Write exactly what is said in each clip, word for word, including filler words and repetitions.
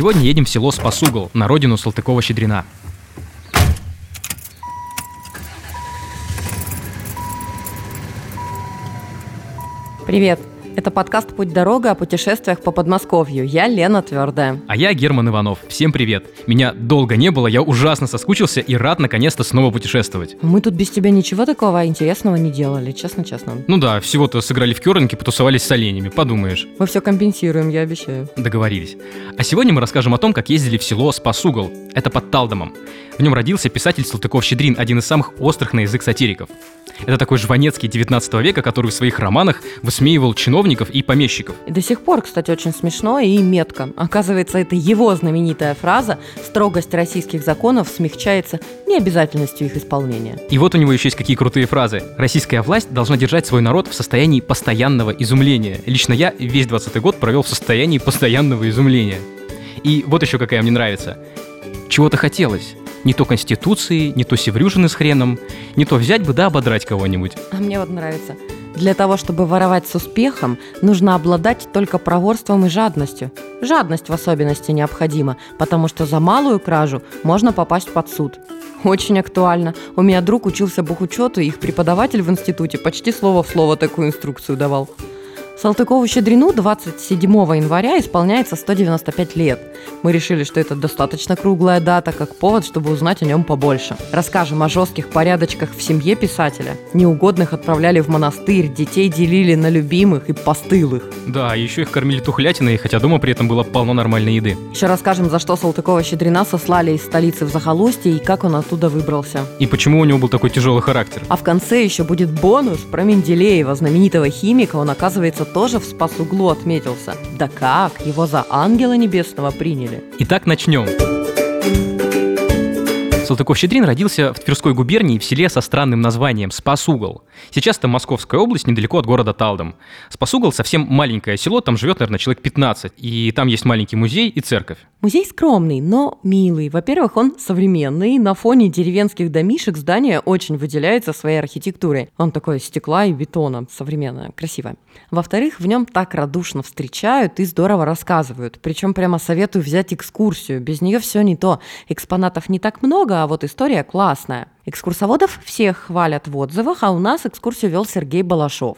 Сегодня едем в село Спас-Угол, на родину Салтыкова-Щедрина. Привет! Это подкаст «Путь дорога» о путешествиях по Подмосковью. Я Лена Твердая. А я Герман Иванов. Всем привет. Меня долго не было, я ужасно соскучился и рад наконец-то снова путешествовать. Мы тут без тебя ничего такого интересного не делали, честно-честно. Ну да, всего-то сыграли в кёрнке, потусовались с оленями, подумаешь. Мы все компенсируем, я обещаю. Договорились. А сегодня мы расскажем о том, как ездили в село Спас-Угол. Это под Талдомом. В нем родился писатель Салтыков-Щедрин, один из самых острых на язык сатириков. Это такой Жванецкий девятнадцатого века, который в своих романах высмеивал чиновников и помещиков. И до сих пор, кстати, очень смешно и метко. Оказывается, это его знаменитая фраза «Строгость российских законов смягчается необязательностью их исполнения». И вот у него еще есть какие крутые фразы. «Российская власть должна держать свой народ в состоянии постоянного изумления. Лично я весь двадцатый год провел в состоянии постоянного изумления». И вот еще какая мне нравится. «Чего-то хотелось». Не то конституции, не то севрюжины с хреном, не то взять бы да ободрать кого-нибудь. А мне вот нравится. Для того, чтобы воровать с успехом, нужно обладать только проворством и жадностью. Жадность в особенности необходима, потому что за малую кражу можно попасть под суд. Очень актуально. У меня друг учился бухучету, и их преподаватель в институте почти слово в слово такую инструкцию давал. Салтыкову-Щедрину двадцать седьмого января исполняется сто девяносто пять лет. Мы решили, что это достаточно круглая дата, как повод, чтобы узнать о нем побольше. Расскажем о жестких порядочках в семье писателя. Неугодных отправляли в монастырь, детей делили на любимых и постылых. Да, еще их кормили тухлятиной, хотя дома при этом было полно нормальной еды. Еще расскажем, за что Салтыкова-Щедрина сослали из столицы в захолустье и как он оттуда выбрался. И почему у него был такой тяжелый характер. А в конце еще будет бонус про Менделеева, знаменитого химика. Он, оказывается, тоже в Спас-Углу отметился. Да как, его за ангела небесного приняли. Итак, начнем. Салтыков-Щедрин родился в Тверской губернии в селе со странным названием Спас-Угол. Сейчас это Московская область, недалеко от города Талдом. Спас-Угол совсем маленькое село, там живет, наверное, человек пятнадцать, и там есть маленький музей и церковь. Музей скромный, но милый. Во-первых, он современный, на фоне деревенских домишек здание очень выделяется своей архитектурой. Он такой из стекла и бетона, современное, красиво. Во-вторых, в нем так радушно встречают и здорово рассказывают. Причем прямо советую взять экскурсию, без нее все не то. Экспонатов не так много, а вот история классная. Экскурсоводов всех хвалят в отзывах, а у нас экскурсию вел Сергей Балашов.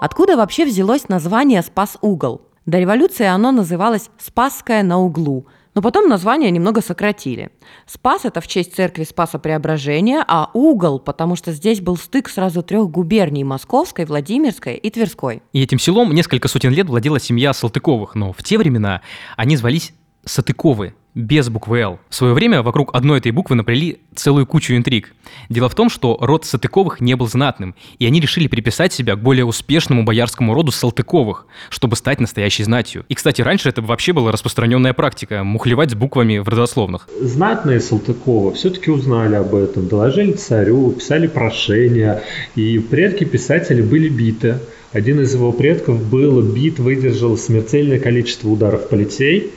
Откуда вообще взялось название «Спас-Угол»? До революции оно называлось «Спасское на углу», но потом название немного сократили. «Спас» — это в честь церкви Спаса Преображения, а «Угол» — потому что здесь был стык сразу трех губерний — Московской, Владимирской и Тверской. И этим селом несколько сотен лет владела семья Салтыковых, но в те времена они звались Салтыковы, без буквы «Л». В свое время вокруг одной этой буквы наплели целую кучу интриг. Дело в том, что род Салтыковых не был знатным, и они решили приписать себя к более успешному боярскому роду Салтыковых, чтобы стать настоящей знатью. И, кстати, раньше это вообще была распространенная практика – мухлевать с буквами в родословных. Знатные Салтыковы все-таки узнали об этом, доложили царю, писали прошения, и предки писателей были биты. Один из его предков был бит, выдержал смертельное количество ударов плетей,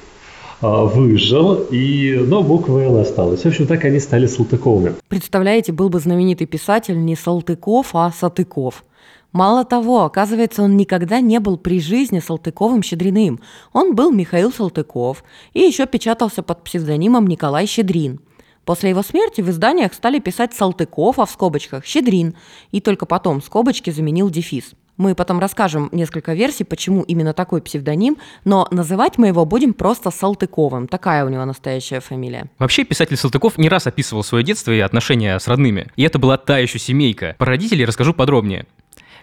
выжил, и, но буква «Л» осталась. В общем, так они стали Салтыковыми. Представляете, был бы знаменитый писатель не Салтыков, а Сатыков. Мало того, оказывается, он никогда не был при жизни Салтыковым-Щедриным. Он был Михаил Салтыков и еще печатался под псевдонимом Николай Щедрин. После его смерти в изданиях стали писать Салтыков, а в скобочках Щедрин, и только потом скобочки заменил дефис. Мы потом расскажем несколько версий, почему именно такой псевдоним, но называть мы его будем просто Салтыковым. Такая у него настоящая фамилия. Вообще, писатель Салтыков не раз описывал свое детство и отношения с родными. И это была та еще семейка. Про родителей расскажу подробнее.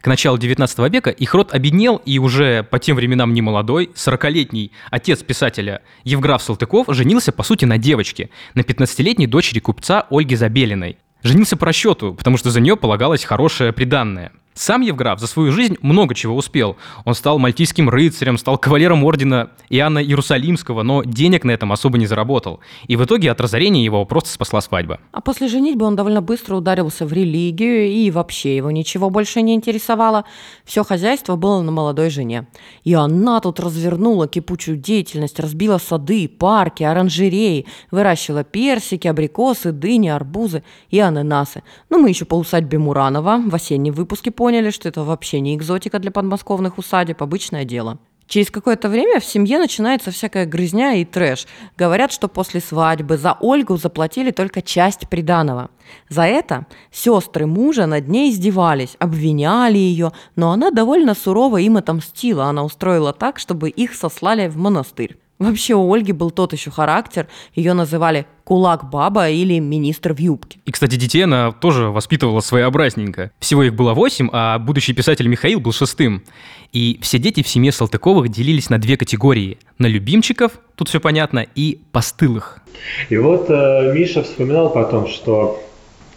К началу девятнадцатого века их род обеднел, и уже по тем временам немолодой, сорокалетний отец писателя Евграф Салтыков женился, по сути, на девочке, на пятнадцатилетней дочери купца Ольги Забелиной. Женился по расчету, потому что за нее полагалось хорошее приданное. Сам Евграф за свою жизнь много чего успел. Он стал мальтийским рыцарем, стал кавалером ордена Иоанна Иерусалимского, но денег на этом особо не заработал. И в итоге от разорения его просто спасла свадьба. А после женитьбы он довольно быстро ударился в религию, и вообще его ничего больше не интересовало. Все хозяйство было на молодой жене. И она тут развернула кипучую деятельность, разбила сады, парки, оранжереи, выращивала персики, абрикосы, дыни, арбузы и ананасы. Ну, мы еще по усадьбе Муранова в осеннем выпуске поняли, что это вообще не экзотика для подмосковных усадеб, обычное дело. Через какое-то время в семье начинается всякая грызня и трэш. Говорят, что после свадьбы за Ольгу заплатили только часть приданого. За это сестры мужа над ней издевались, обвиняли ее, но она довольно сурово им отомстила. Она устроила так, чтобы их сослали в монастырь. Вообще у Ольги был тот еще характер, ее называли «кулак баба» или «министр в юбке». И, кстати, детей она тоже воспитывала своеобразненько. Всего их было восемь, а будущий писатель Михаил был шестым. И все дети в семье Салтыковых делились на две категории – на любимчиков, тут все понятно, и постылых. И вот э, Миша вспоминал потом, что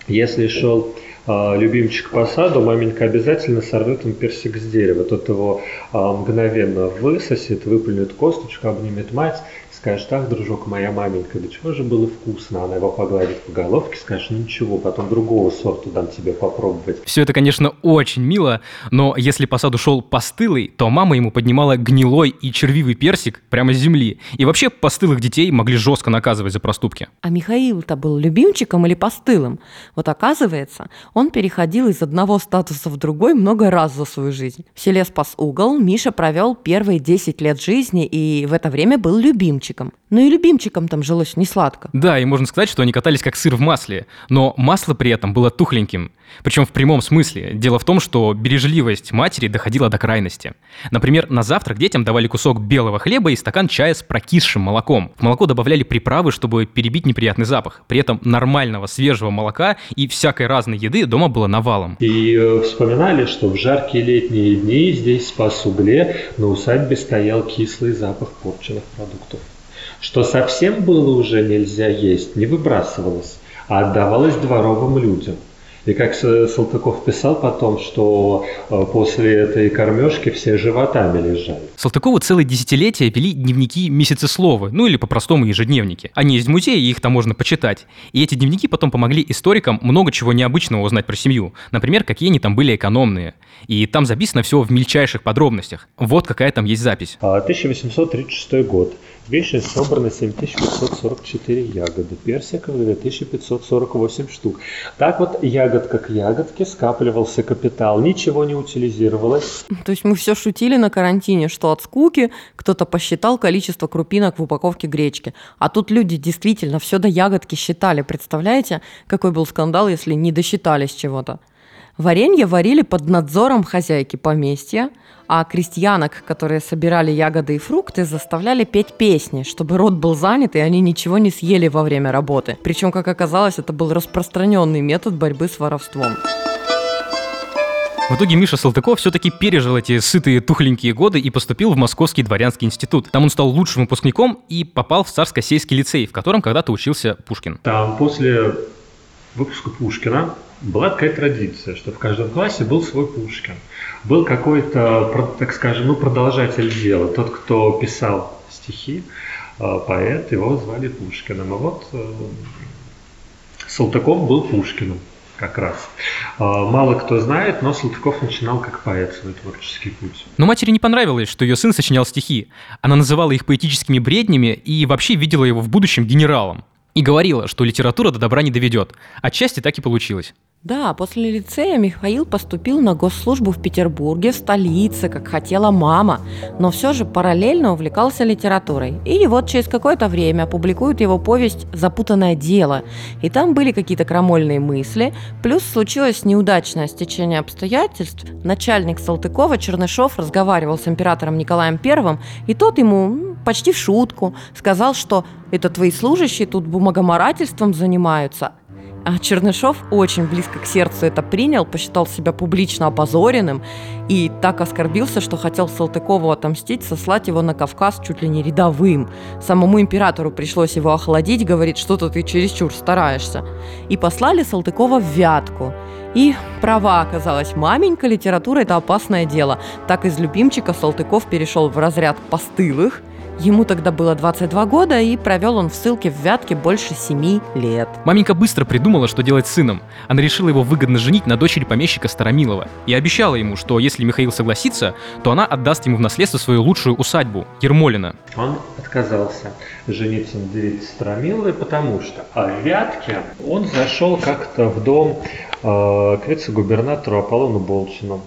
если шел э, любимчик по саду, маменька обязательно сорвет им персик с дерева. Тот его э, мгновенно высосет, выплюнет косточку, обнимет мать, скажет: «Ах, дружок, моя маменька, да чего же было вкусно». Она его погладит по головке, скажет: «Ну ничего, потом другого сорта дам тебе попробовать». Все это, конечно, очень мило, но если по саду шел постылый, то мама ему поднимала гнилой и червивый персик прямо с земли. И вообще постылых детей могли жестко наказывать за проступки. А Михаил-то был любимчиком или постылым? Вот оказывается, он переходил из одного статуса в другой много раз за свою жизнь. В селе Спас-Угол Миша провел первые десять лет жизни и в это время был любимчиком. Но и любимчикам там жилось не сладко. Да, и можно сказать, что они катались как сыр в масле, но масло при этом было тухленьким. Причем в прямом смысле. Дело в том, что бережливость матери доходила до крайности. Например, на завтрак детям давали кусок белого хлеба и стакан чая с прокисшим молоком. В молоко добавляли приправы, чтобы перебить неприятный запах. При этом нормального свежего молока и всякой разной еды дома было навалом. И вспоминали, что в жаркие летние дни здесь, в Спас-Угле, на усадьбе стоял кислый запах порченных продуктов. Что совсем было уже нельзя есть, не выбрасывалось, а отдавалось дворовым людям. И как Салтыков писал потом, что после этой кормежки все животами лежали. Салтыкову целые десятилетия вели дневники месяцесловы, ну или по-простому ежедневники. Они есть в музее, и их там можно почитать. И эти дневники потом помогли историкам много чего необычного узнать про семью. Например, какие они там были экономные. И там записано все в мельчайших подробностях. Вот какая там есть запись. тысяча восемьсот тридцать шестой год. В вещи собрано семь тысяч пятьсот сорок четыре ягоды, персиков две тысячи пятьсот сорок восемь штук. Так вот, ягодка к ягодке скапливался капитал, ничего не утилизировалось. То есть мы все шутили на карантине, что от скуки кто-то посчитал количество крупинок в упаковке гречки. А тут люди действительно все до ягодки считали. Представляете, какой был скандал, если не досчитались чего-то. Варенье варили под надзором хозяйки поместья, а крестьянок, которые собирали ягоды и фрукты, заставляли петь песни, чтобы рот был занят, и они ничего не съели во время работы. Причем, как оказалось, это был распространенный метод борьбы с воровством. В итоге Миша Салтыков все-таки пережил эти сытые тухленькие годы и поступил в Московский дворянский институт. Там он стал лучшим выпускником и попал в Царско-сельский лицей, в котором когда-то учился Пушкин. Там после выпуска Пушкина была такая традиция, что в каждом классе был свой Пушкин, был какой-то, так скажем, ну, продолжатель дела, тот, кто писал стихи, поэт, его звали Пушкиным, и вот Салтыков был Пушкиным как раз. Мало кто знает, но Салтыков начинал как поэт свой творческий путь. Но матери не понравилось, что ее сын сочинял стихи, она называла их поэтическими бреднями и вообще видела его в будущем генералом. И говорила, что литература до добра не доведет. Отчасти так и получилось. Да, после лицея Михаил поступил на госслужбу в Петербурге, в столице, как хотела мама, но все же параллельно увлекался литературой. И вот через какое-то время публикуют его повесть «Запутанное дело», и там были какие-то крамольные мысли, плюс случилось неудачное стечение обстоятельств. Начальник Салтыкова Чернышов разговаривал с императором Николаем Первым, и тот ему почти в шутку сказал, что «это твои служащие тут бумагоморательством занимаются». А Чернышов очень близко к сердцу это принял, посчитал себя публично опозоренным и так оскорбился, что хотел Салтыкову отомстить, сослать его на Кавказ чуть ли не рядовым. Самому императору пришлось его охладить, говорит, что-то ты чересчур стараешься. И послали Салтыкова в Вятку. И права оказалась маменька, литература – это опасное дело. Так из любимчика Салтыков перешел в разряд постылых. Ему тогда было двадцать два года, и провел он в ссылке в Вятке больше семи лет. Маменька быстро придумала, что делать с сыном. Она решила его выгодно женить на дочери помещика Старомилова и обещала ему, что если Михаил согласится, то она отдаст ему в наследство свою лучшую усадьбу – Ермолино. Он отказался жениться на девице Старомиловой, потому что в Вятке он зашел как-то в дом э, к вице-губернатору Аполлону Болтину.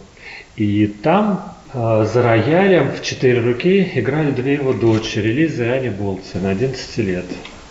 И там За роялем в четыре руки играли две его дочери, Лиза и Аня Болтин, одиннадцать лет.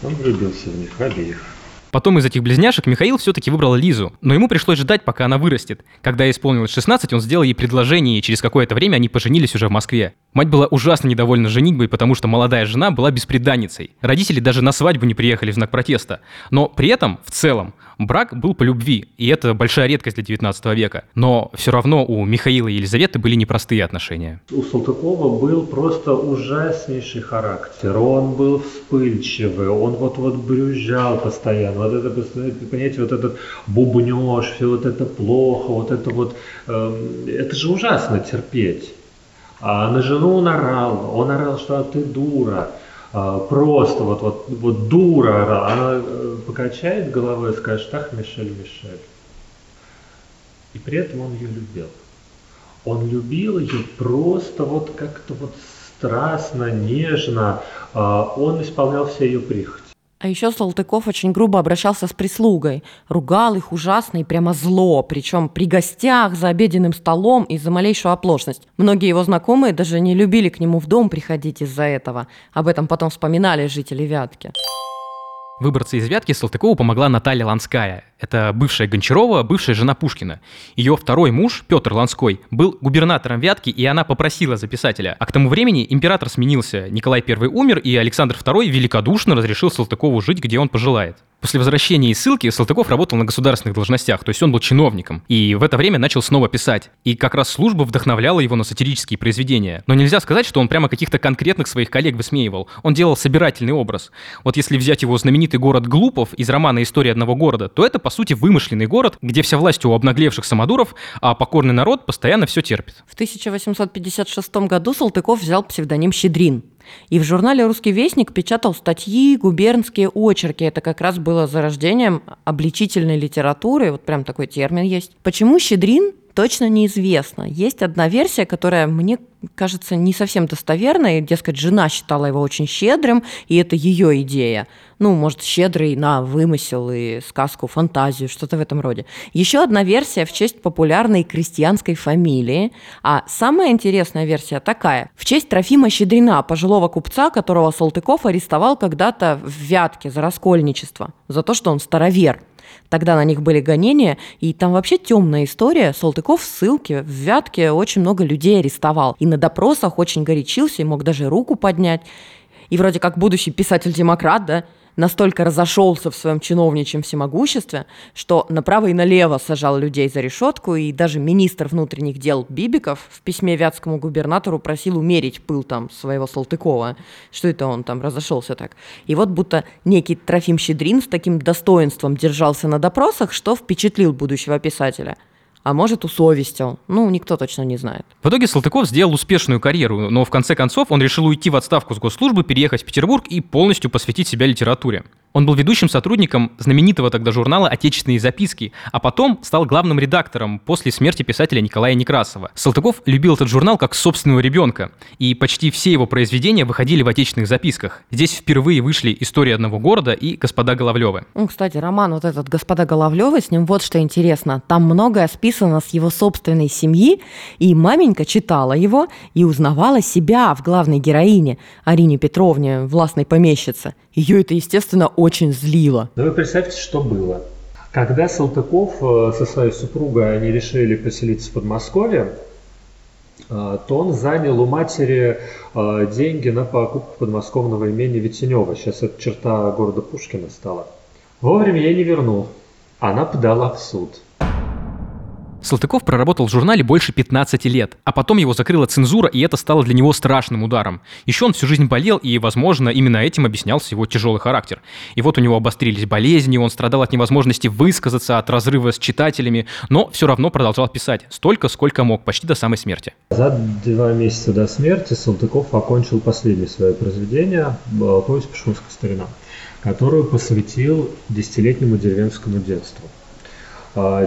Он влюбился в них, в обеих. Потом из этих близняшек Михаил все-таки выбрал Лизу, но ему пришлось ждать, пока она вырастет. Когда ей исполнилось шестнадцать, он сделал ей предложение, и через какое-то время они поженились уже в Москве. Мать была ужасно недовольна женитьбой, потому что молодая жена была бесприданницей. Родители даже на свадьбу не приехали в знак протеста. Но при этом, в целом, брак был по любви, и это большая редкость для девятнадцатого века. Но все равно у Михаила и Елизаветы были непростые отношения. У Салтыкова был просто ужаснейший характер. Он был вспыльчивый, он вот-вот брюзжал постоянно. Вот это, понимаете, вот этот бубнёж, все вот это плохо, вот это вот... Э, это же ужасно терпеть. А на жену он орал, он орал, что «а ты дура». Просто вот, вот, вот дура, она покачает головой и скажет: «Ах, Мишель, Мишель». И при этом он ее любил. Он любил ее просто вот как-то вот страстно, нежно. Он исполнял все ее прихоти. А еще Салтыков очень грубо обращался с прислугой. Ругал их ужасно и прямо зло. Причем при гостях, за обеденным столом и за малейшую оплошность. Многие его знакомые даже не любили к нему в дом приходить из-за этого. Об этом потом вспоминали жители Вятки. Выбраться из Вятки Салтыкову помогла Наталья Ланская. Это бывшая Гончарова, бывшая жена Пушкина. Ее второй муж, Петр Ланской, был губернатором Вятки, и она попросила за писателя. А к тому времени император сменился, Николай Первый умер, и Александр Второй великодушно разрешил Салтыкову жить, где он пожелает. После возвращения из ссылки Салтыков работал на государственных должностях, то есть он был чиновником. И в это время начал снова писать. И как раз служба вдохновляла его на сатирические произведения. Но нельзя сказать, что он прямо каких-то конкретных своих коллег высмеивал. Он делал собирательный образ. Вот если взять его знаменитый город Глупов из романа «История одного города», то это, по сути, вымышленный город, где вся власть у обнаглевших самодуров, а покорный народ постоянно все терпит. В тысяча восемьсот пятьдесят шестом году Салтыков взял псевдоним «Щедрин». И в журнале «Русский вестник» печатал статьи, губернские очерки. Это как раз было зарождением обличительной литературы. Вот прям такой термин есть. Почему «Щедрин» точно неизвестно. Есть одна версия, которая мне кажется не совсем достоверной. Дескать, жена считала его очень щедрым, и это ее идея. Ну, может, щедрый на вымысел и сказку, фантазию, что-то в этом роде. Еще одна версия в честь популярной крестьянской фамилии. А самая интересная версия такая. В честь Трофима Щедрина, пожилого купца, которого Салтыков арестовал когда-то в Вятке за раскольничество, за то, что он старовер. Тогда на них были гонения, и там вообще темная история. Салтыков в ссылке, в Вятке очень много людей арестовал. И на допросах очень горячился, и мог даже руку поднять. И вроде как будущий писатель-демократ, да, настолько разошелся в своем чиновничьем всемогуществе, что направо и налево сажал людей за решетку, и даже министр внутренних дел Бибиков в письме вятскому губернатору просил умерить пыл там своего Салтыкова. Что это он там разошелся так? И вот будто некий Трофим Щедрин с таким достоинством держался на допросах, что впечатлил будущего писателя. А может, усовестил. Ну, никто точно не знает. В итоге Салтыков сделал успешную карьеру, но в конце концов он решил уйти в отставку с госслужбы, переехать в Петербург и полностью посвятить себя литературе. Он был ведущим сотрудником знаменитого тогда журнала «Отечественные записки», а потом стал главным редактором после смерти писателя Николая Некрасова. Салтыков любил этот журнал как собственного ребенка, и почти все его произведения выходили в «Отечественных записках». Здесь впервые вышли «История одного города» и «Господа Головлевы». Ну, кстати, роман вот этот «Господа Головлевы», с ним вот что интересно. Там многое списано с его собственной семьи, и маменька читала его и узнавала себя в главной героине, Арине Петровне, властной помещице. Ее это, естественно, очень злило. Но вы представьте, что было. Когда Салтыков со своей супругой они решили поселиться в Подмосковье, то он занял у матери деньги на покупку подмосковного имени Ветенева. Сейчас это черта города Пушкина стала. Вовремя ей не вернул. Она подала в суд. Салтыков проработал в журнале больше пятнадцати лет, а потом его закрыла цензура, и это стало для него страшным ударом. Еще он всю жизнь болел, и, возможно, именно этим объяснялся его тяжелый характер. И вот у него обострились болезни, он страдал от невозможности высказаться, от разрыва с читателями, но все равно продолжал писать столько, сколько мог, почти до самой смерти. За два месяца до смерти Салтыков окончил последнее свое произведение «Повесть пушкинская старина», которую посвятил десятилетнему деревенскому детству.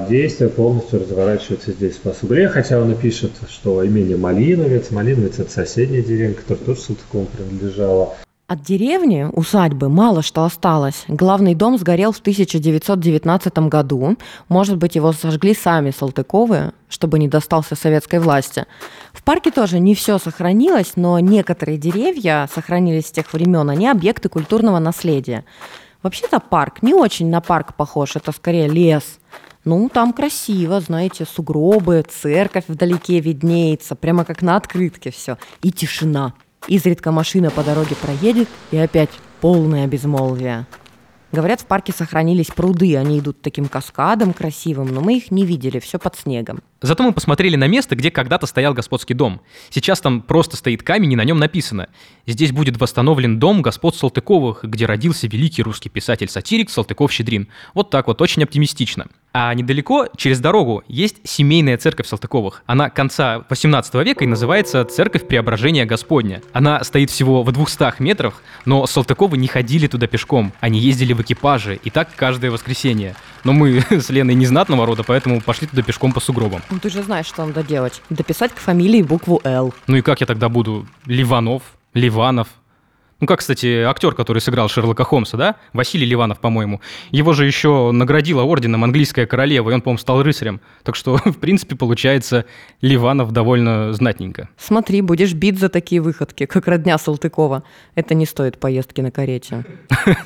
Действие полностью разворачивается здесь, в Спас-Угле, хотя он и пишет, что имение Малиновец, Малиновец – это соседняя деревня, которая тоже Салтыкову принадлежала. От деревни, усадьбы, мало что осталось. Главный дом сгорел в тысяча девятьсот девятнадцатом году. Может быть, его сожгли сами Салтыковы, чтобы не достался советской власти. В парке тоже не все сохранилось, но некоторые деревья сохранились с тех времен. Они объекты культурного наследия. Вообще-то парк не очень на парк похож, это скорее лес. Ну, там красиво, знаете, сугробы, церковь вдалеке виднеется, прямо как на открытке все. И тишина. Изредка машина по дороге проедет, и опять полное безмолвие. Говорят, в парке сохранились пруды, они идут таким каскадом красивым, но мы их не видели, все под снегом. Зато мы посмотрели на место, где когда-то стоял господский дом. Сейчас там просто стоит камень, и на нем написано: «Здесь будет восстановлен дом господ Салтыковых, где родился великий русский писатель-сатирик Салтыков-Щедрин». Вот так вот, очень оптимистично. А недалеко, через дорогу, есть семейная церковь Салтыковых. Она конца восемнадцатого века и называется «Церковь Преображения Господня». Она стоит всего в двухстах метрах, но Салтыковы не ходили туда пешком. Они ездили в экипаже, и так каждое воскресенье. Но мы с Леной не знатного рода, поэтому пошли туда пешком по сугробам. Ну ты же знаешь, что надо делать. Дописать к фамилии букву «Л». Ну и как я тогда буду? Ливанов, Ливанов. Ну как, кстати, актер, который сыграл Шерлока Холмса, да? Василий Ливанов, по-моему. Его же еще наградила орденом английская королева, и он, по-моему, стал рыцарем. Так что, в принципе, получается, Ливанов довольно знатненько. Смотри, будешь бить за такие выходки, как родня Салтыкова. Это не стоит поездки на карете.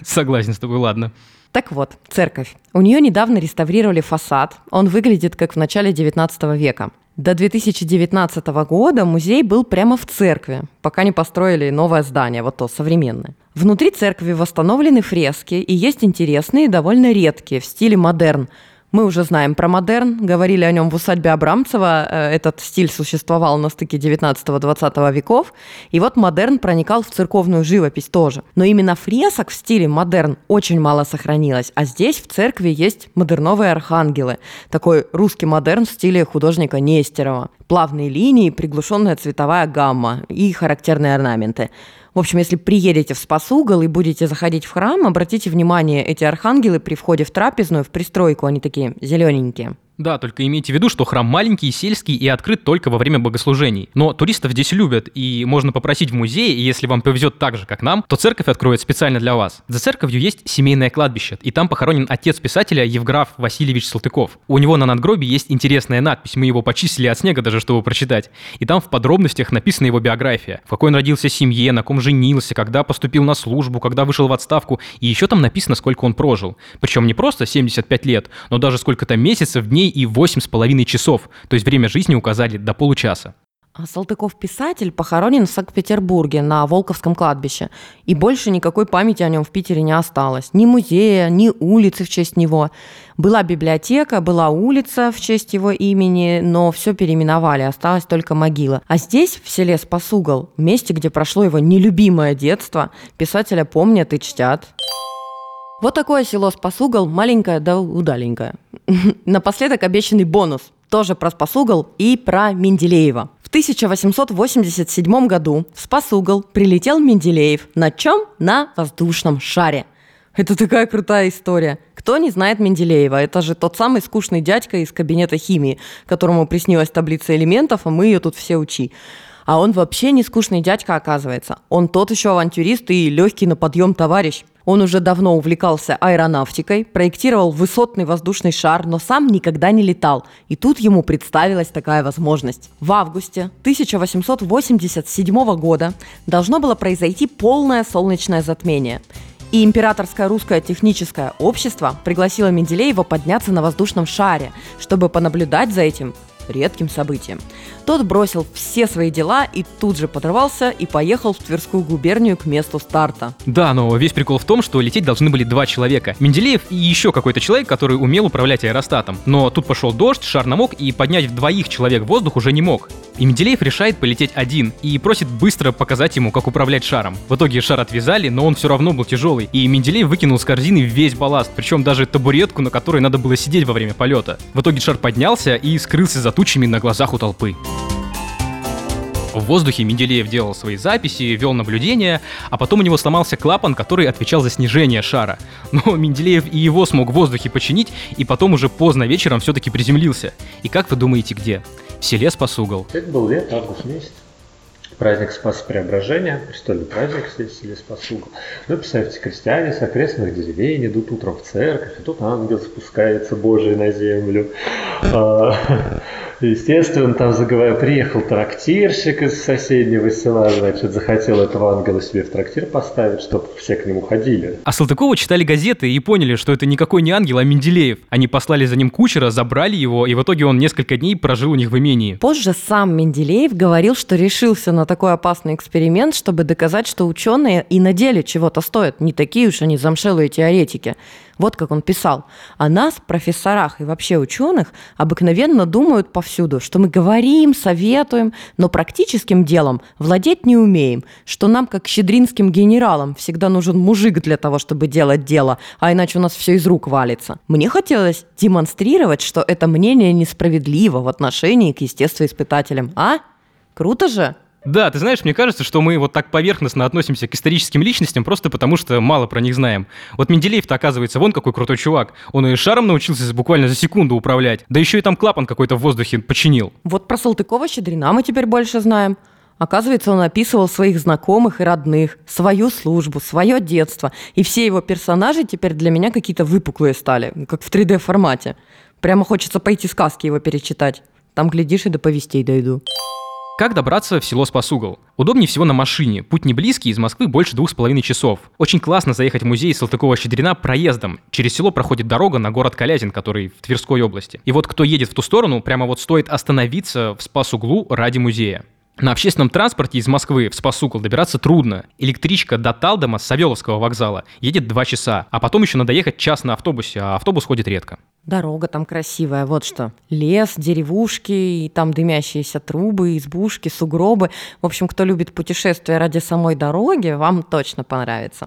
Согласен с тобой, ладно. Так вот, церковь. У нее недавно реставрировали фасад. Он выглядит как в начале девятнадцатого века. До две тысячи девятнадцатого года музей был прямо в церкви, пока не построили новое здание, вот то современное. Внутри церкви восстановлены фрески, и есть интересные, довольно редкие, в стиле модерн. Мы уже знаем про модерн, говорили о нем в усадьбе Абрамцева, этот стиль существовал на стыке девятнадцатого-двадцатого веков, и вот модерн проникал в церковную живопись тоже. Но именно фресок в стиле модерн очень мало сохранилось, а здесь в церкви есть модерновые архангелы, такой русский модерн в стиле художника Нестерова. Плавные линии, приглушенная цветовая гамма и характерные орнаменты. В общем, если приедете в Спас-Угол и будете заходить в храм, обратите внимание, эти архангелы при входе в трапезную, в пристройку, они такие зелененькие. Да, только имейте в виду, что храм маленький, сельский и открыт только во время богослужений. Но туристов здесь любят, и можно попросить в музее, и если вам повезет так же, как нам, то церковь откроют специально для вас. За церковью есть семейное кладбище, и там похоронен отец писателя Евграф Васильевич Салтыков. У него на надгробии есть интересная надпись, мы его почистили от снега даже, чтобы прочитать. И там в подробностях написана его биография, в какой он родился семье, на ком женился, когда поступил на службу, когда вышел в отставку, и еще там написано, сколько он прожил. Причем не просто семьдесят пять лет, но даже сколько-то месяцев, дней и восемь с половиной часов, то есть время жизни указали до получаса. Салтыков-писатель похоронен в Санкт-Петербурге на Волковском кладбище, и больше никакой памяти о нем в Питере не осталось. Ни музея, ни улицы в честь него. Была библиотека, была улица в честь его имени, но все переименовали, осталась только могила. А здесь, в селе Спас-Угол, месте, где прошло его нелюбимое детство, писателя помнят и чтят. Вот такое село Спас-Угол, маленькое да удаленькое. Напоследок обещанный бонус, тоже про Спас-Угол и про Менделеева. В тысяча восемьсот восемьдесят седьмом году в Спас-Угол прилетел Менделеев. На чем? На воздушном шаре. Это такая крутая история. Кто не знает Менделеева? Это же тот самый скучный дядька из кабинета химии, которому приснилась таблица элементов, а мы ее тут все учи. А он вообще не скучный дядька, оказывается. Он тот еще авантюрист и легкий на подъем товарищ. Он уже давно увлекался аэронавтикой, проектировал высотный воздушный шар, но сам никогда не летал. И тут ему представилась такая возможность. В августе тысяча восемьсот восемьдесят седьмого года должно было произойти полное солнечное затмение. И Императорское русское техническое общество пригласило Менделеева подняться на воздушном шаре, чтобы понаблюдать за этим редким событием. Тот бросил все свои дела и тут же подорвался и поехал в Тверскую губернию к месту старта. Да, но весь прикол в том, что лететь должны были два человека. Менделеев и еще какой-то человек, который умел управлять аэростатом. Но тут пошел дождь, шар намок, и поднять в двоих человек в воздух уже не мог. И Менделеев решает полететь один и просит быстро показать ему, как управлять шаром. В итоге шар отвязали, но он все равно был тяжелый, и Менделеев выкинул с корзины весь балласт, причем даже табуретку, на которой надо было сидеть во время полета. В итоге шар поднялся и скрылся за тучами на глазах у толпы. В воздухе Менделеев делал свои записи, вел наблюдения, а потом у него сломался клапан, который отвечал за снижение шара. Но Менделеев и его смог в воздухе починить, и потом уже поздно вечером все-таки приземлился. И как вы думаете, где? В селе Спас-Угол. Это был лето, август месяц. праздник Спас Преображения, престольный праздник здесь, в селе Спас-Угол. Ну, представьте, крестьяне с окрестных деревень идут утром в церковь, и тут ангел спускается Божий на землю. Естественно, там заговор... приехал трактирщик из соседнего села, значит, захотел этого ангела себе в трактир поставить, чтобы все к нему ходили. А Салтыкова читали газеты и поняли, что это никакой не ангел, а Менделеев. Они послали за ним кучера, забрали его, и в итоге он несколько дней прожил у них в имении. Позже сам Менделеев говорил, что решился на такой опасный эксперимент, чтобы доказать, что ученые и на деле чего-то стоят. Не такие уж они замшелые теоретики. Вот как он писал. О нас, профессорах и вообще ученых, обыкновенно думают повсюду, что мы говорим, советуем, но практическим делом владеть не умеем, что нам, как щедринским генералам, всегда нужен мужик для того, чтобы делать дело, а иначе у нас все из рук валится. Мне хотелось демонстрировать, что это мнение несправедливо в отношении к естествоиспытателям. А? Круто же? Да, ты знаешь, мне кажется, что мы вот так поверхностно относимся к историческим личностям просто потому, что мало про них знаем. Вот Менделеев-то, оказывается, вон какой крутой чувак. Он и шаром научился буквально за секунду управлять. Да еще и там клапан какой-то в воздухе починил. Вот про Салтыкова-Щедрина мы теперь больше знаем. Оказывается, он описывал своих знакомых и родных, свою службу, свое детство. И все его персонажи теперь для меня какие-то выпуклые стали, как в три дэ формате. Прямо хочется пойти сказки его перечитать. Там, глядишь, и до повестей дойду. Как добраться в село Спас-Угол? Удобнее всего на машине. Путь не близкий, из Москвы больше двух с половиной часов. Очень классно заехать в музей Салтыкова-Щедрина проездом. Через село проходит дорога на город Калязин, который в Тверской области. И вот кто едет в ту сторону, прямо вот стоит остановиться в Спас-Углу ради музея. На общественном транспорте из Москвы в Спас-Угол добираться трудно. Электричка до Талдома с Савеловского вокзала едет два часа, а потом еще надо ехать час на автобусе, а автобус ходит редко. Дорога там красивая, вот что. Лес, деревушки, и там дымящиеся трубы, избушки, сугробы. В общем, кто любит путешествия ради самой дороги, вам точно понравится.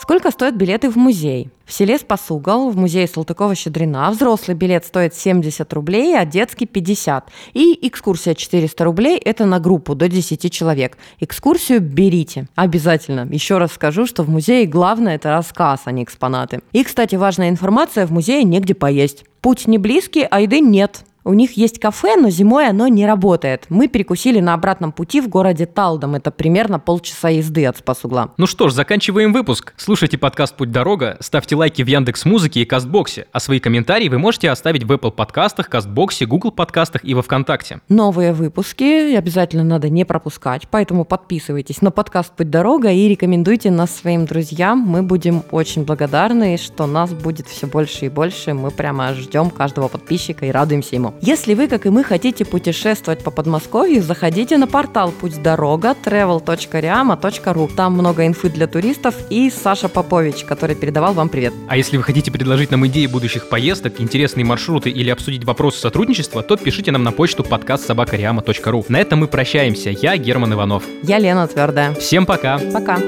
Сколько стоят билеты в музей? В селе Спас-Угол, в музее Салтыкова-Щедрина, взрослый билет стоит семьдесят рублей, а детский пятьдесят. И экскурсия четыреста рублей – это на группу до десяти человек. Экскурсию берите. Обязательно. Еще раз скажу, что в музее главное – это рассказ, а не экспонаты. И, кстати, важная информация – в музее негде поесть. Путь не близкий, а еды нет. У них есть кафе, но зимой оно не работает. Мы перекусили на обратном пути в городе Талдом. Это примерно полчаса езды от Спас-Угла. Ну что ж, заканчиваем выпуск. Слушайте подкаст «Путь дорога», ставьте лайки в Яндекс.Музыке и Кастбоксе. А свои комментарии вы можете оставить в Apple подкастах, Кастбоксе, Google подкастах и во Вконтакте. Новые выпуски обязательно надо не пропускать, поэтому подписывайтесь на подкаст «Путь дорога» и рекомендуйте нас своим друзьям. Мы будем очень благодарны, что нас будет все больше и больше. Мы прямо ждем каждого подписчика и радуемся ему. Если вы, как и мы, хотите путешествовать по Подмосковью, заходите на портал «Путь дорога» travel точка риама точка ру. Там много инфы для туристов и Саша Попович, который передавал вам привет. А если вы хотите предложить нам идеи будущих поездок, интересные маршруты или обсудить вопросы сотрудничества, то пишите нам на почту подкаст собака риама точка ру. На этом мы прощаемся. Я Герман Иванов. Я Лена Твердая. Всем пока. Пока.